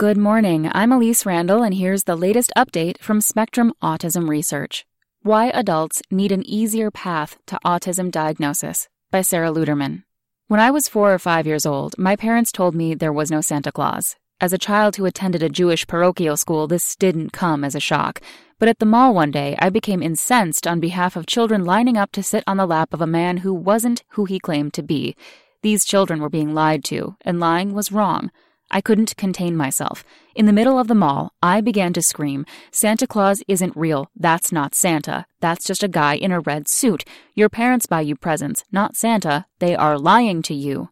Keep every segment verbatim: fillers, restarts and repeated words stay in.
Good morning, I'm Elise Randall, and here's the latest update from Spectrum Autism Research. Why Adults Need an Easier Path to Autism Diagnosis by Sarah Luterman. When I was four or five years old, my parents told me there was no Santa Claus. As a child who attended a Jewish parochial school, this didn't come as a shock. But at the mall one day, I became incensed on behalf of children lining up to sit on the lap of a man who wasn't who he claimed to be. These children were being lied to, and lying was wrong. I couldn't contain myself. In the middle of the mall, I began to scream, "Santa Claus isn't real. That's not Santa. That's just a guy in a red suit. Your parents buy you presents, not Santa. They are lying to you."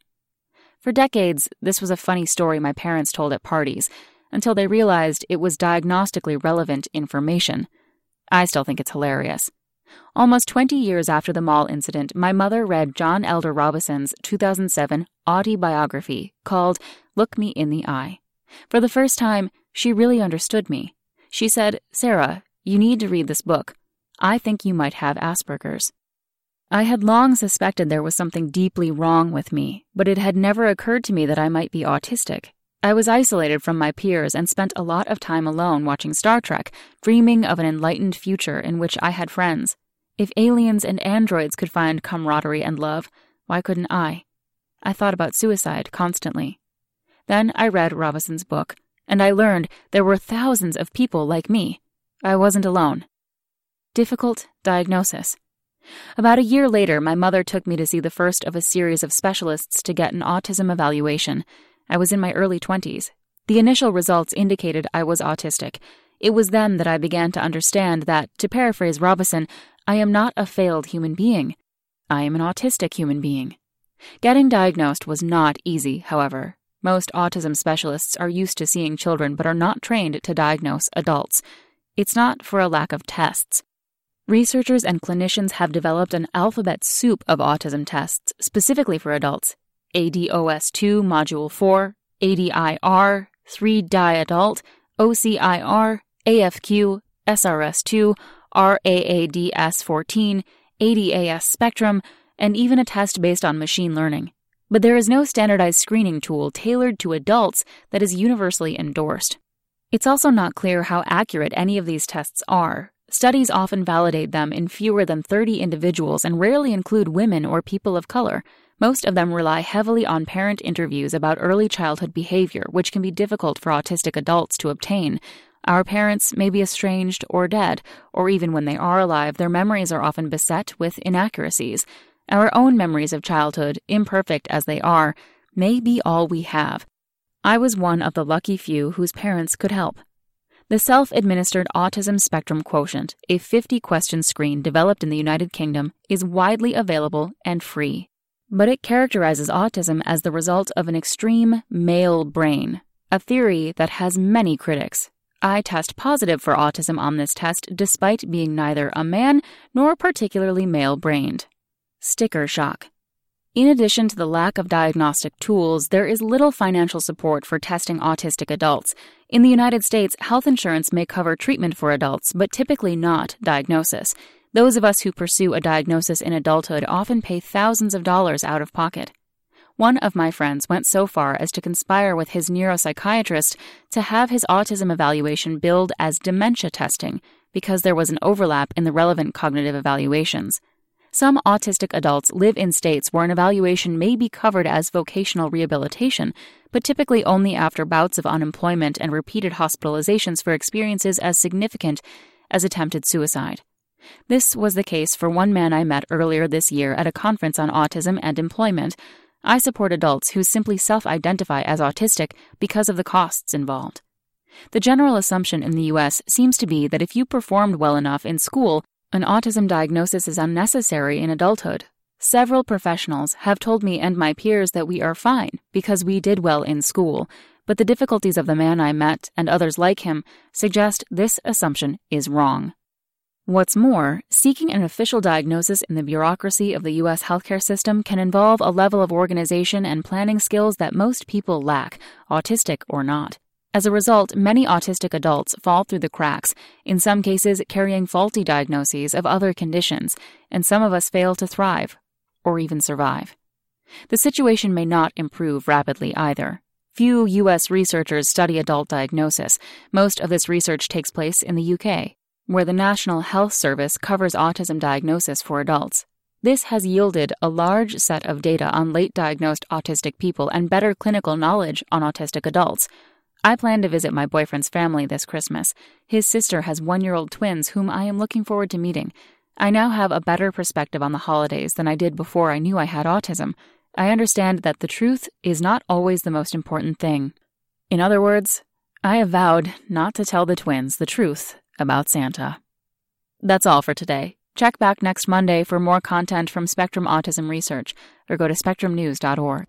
For decades, this was a funny story my parents told at parties, until they realized it was diagnostically relevant information. I still think it's hilarious. Almost twenty years after the mall incident, my mother read John Elder Robison's two thousand seven autobiography called Look Me in the Eye. For the first time, she really understood me. She said, "Sarah, you need to read this book. I think you might have Asperger's." I had long suspected there was something deeply wrong with me, but it had never occurred to me that I might be autistic. I was isolated from my peers and spent a lot of time alone watching Star Trek, dreaming of an enlightened future in which I had friends. If aliens and androids could find camaraderie and love, why couldn't I? I thought about suicide constantly. Then I read Robison's book, and I learned there were thousands of people like me. I wasn't alone. Difficult diagnosis. About a year later, my mother took me to see the first of a series of specialists to get an autism evaluation. I was in my early twenties. The initial results indicated I was autistic. It was then that I began to understand that, to paraphrase Robison, I am not a failed human being. I am an autistic human being. Getting diagnosed was not easy, however. Most autism specialists are used to seeing children but are not trained to diagnose adults. It's not for a lack of tests. Researchers and clinicians have developed an alphabet soup of autism tests specifically for adults: A D O S two Module four, A D I R, three D I Adult, O C I R, A F Q, S R S two, RAADS fourteen, ADAS Spectrum, and even a test based on machine learning. But there is no standardized screening tool tailored to adults that is universally endorsed. It's also not clear how accurate any of these tests are. Studies often validate them in fewer than thirty individuals and rarely include women or people of color. Most of them rely heavily on parent interviews about early childhood behavior, which can be difficult for autistic adults to obtain. Our parents may be estranged or dead, or even when they are alive, their memories are often beset with inaccuracies. Our own memories of childhood, imperfect as they are, may be all we have. I was one of the lucky few whose parents could help. The self-administered Autism Spectrum Quotient, a fifty-question screen developed in the United Kingdom, is widely available and free. But it characterizes autism as the result of an extreme male brain, a theory that has many critics. I test positive for autism on this test despite being neither a man nor particularly male-brained. Sticker shock. In addition to the lack of diagnostic tools, there is little financial support for testing autistic adults. In the United States, health insurance may cover treatment for adults, but typically not diagnosis. Those of us who pursue a diagnosis in adulthood often pay thousands of dollars out of pocket. One of my friends went so far as to conspire with his neuropsychiatrist to have his autism evaluation billed as dementia testing because there was an overlap in the relevant cognitive evaluations. Some autistic adults live in states where an evaluation may be covered as vocational rehabilitation, but typically only after bouts of unemployment and repeated hospitalizations for experiences as significant as attempted suicide. This was the case for one man I met earlier this year at a conference on autism and employment. I support adults who simply self-identify as autistic because of the costs involved. The general assumption in the U S seems to be that if you performed well enough in school, an autism diagnosis is unnecessary in adulthood. Several professionals have told me and my peers that we are fine because we did well in school, but the difficulties of the man I met and others like him suggest this assumption is wrong. What's more, seeking an official diagnosis in the bureaucracy of the U S healthcare system can involve a level of organization and planning skills that most people lack, autistic or not. As a result, many autistic adults fall through the cracks, in some cases carrying faulty diagnoses of other conditions, and some of us fail to thrive, or even survive. The situation may not improve rapidly either. Few U S researchers study adult diagnosis. Most of this research takes place in the U K, where the National Health Service covers autism diagnosis for adults. This has yielded a large set of data on late-diagnosed autistic people and better clinical knowledge on autistic adults. I plan to visit my boyfriend's family this Christmas. His sister has one-year-old twins whom I am looking forward to meeting. I now have a better perspective on the holidays than I did before I knew I had autism. I understand that the truth is not always the most important thing. In other words, I have vowed not to tell the twins the truth about Santa. That's all for today. Check back next Monday for more content from Spectrum Autism Research, or go to spectrum news dot org.